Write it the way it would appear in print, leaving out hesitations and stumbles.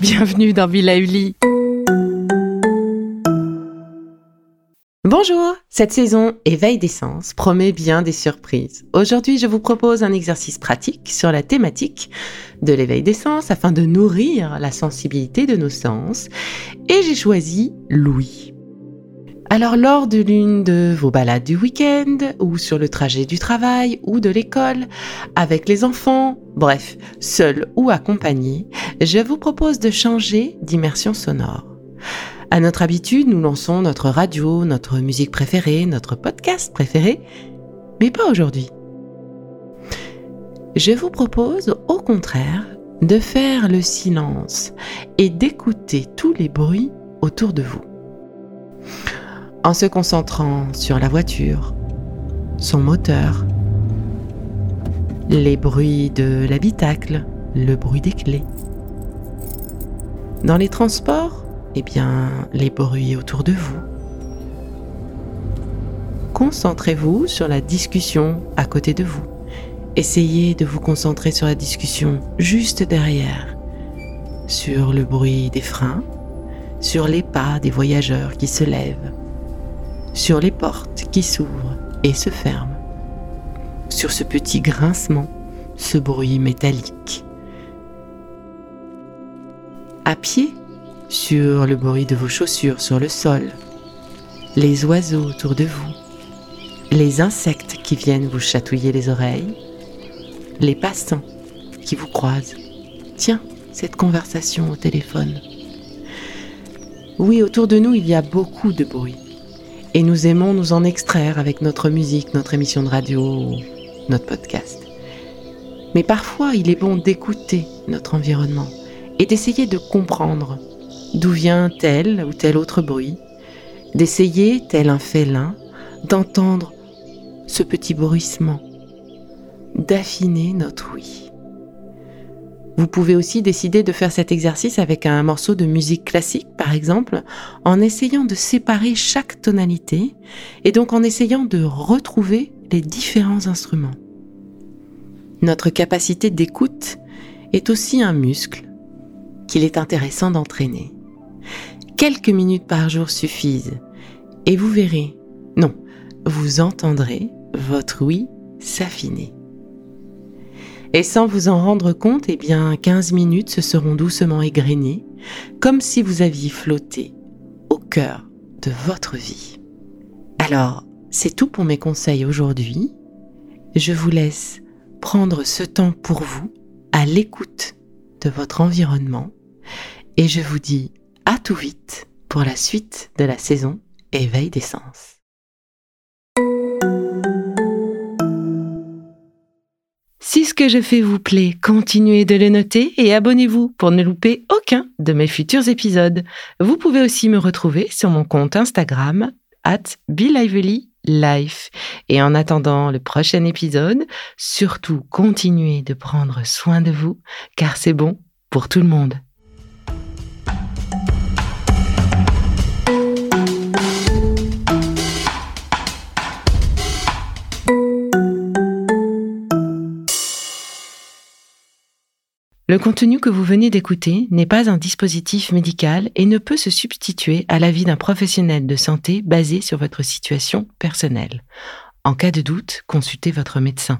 Bienvenue dans Villa Uli. Bonjour! Cette saison Éveil des Sens promet bien des surprises. Aujourd'hui, je vous propose un exercice pratique sur la thématique de l'éveil des sens afin de nourrir la sensibilité de nos sens et j'ai choisi l'ouïe. Alors lors de l'une de vos balades du week-end, ou sur le trajet du travail, ou de l'école, avec les enfants, bref, seul ou accompagné, je vous propose de changer d'immersion sonore. À notre habitude, nous lançons notre radio, notre musique préférée, notre podcast préféré, mais pas aujourd'hui. Je vous propose au contraire de faire le silence et d'écouter tous les bruits autour de vous. En se concentrant sur la voiture, son moteur, les bruits de l'habitacle, le bruit des clés. Dans les transports, les bruits autour de vous. Concentrez-vous sur la discussion à côté de vous. Essayez de vous concentrer sur la discussion juste derrière, sur le bruit des freins, sur les pas des voyageurs qui se lèvent, sur les portes qui s'ouvrent et se ferment, sur ce petit grincement, ce bruit métallique. À pied, sur le bruit de vos chaussures sur le sol, les oiseaux autour de vous, les insectes qui viennent vous chatouiller les oreilles, les passants qui vous croisent. Tiens, cette conversation au téléphone. Oui, autour de nous, il y a beaucoup de bruit. Et nous aimons nous en extraire avec notre musique, notre émission de radio, notre podcast. Mais parfois, il est bon d'écouter notre environnement et d'essayer de comprendre d'où vient tel ou tel autre bruit, d'essayer, tel un félin, d'entendre ce petit bruissement, d'affiner notre ouïe. Vous pouvez aussi décider de faire cet exercice avec un morceau de musique classique, par exemple, en essayant de séparer chaque tonalité et donc en essayant de retrouver les différents instruments. Notre capacité d'écoute est aussi un muscle qu'il est intéressant d'entraîner. Quelques minutes par jour suffisent et vous verrez, non, vous entendrez votre ouïe s'affiner. Et sans vous en rendre compte, 15 minutes se seront doucement égrenées, comme si vous aviez flotté au cœur de votre vie. Alors, c'est tout pour mes conseils aujourd'hui. Je vous laisse prendre ce temps pour vous, à l'écoute de votre environnement, et je vous dis à tout vite pour la suite de la saison Éveil des Sens. Si ce que je fais vous plaît, continuez de le noter et abonnez-vous pour ne louper aucun de mes futurs épisodes. Vous pouvez aussi me retrouver sur mon compte Instagram @BeLivelyLife. Et en attendant le prochain épisode, surtout continuez de prendre soin de vous, car c'est bon pour tout le monde. Le contenu que vous venez d'écouter n'est pas un dispositif médical et ne peut se substituer à l'avis d'un professionnel de santé basé sur votre situation personnelle. En cas de doute, consultez votre médecin.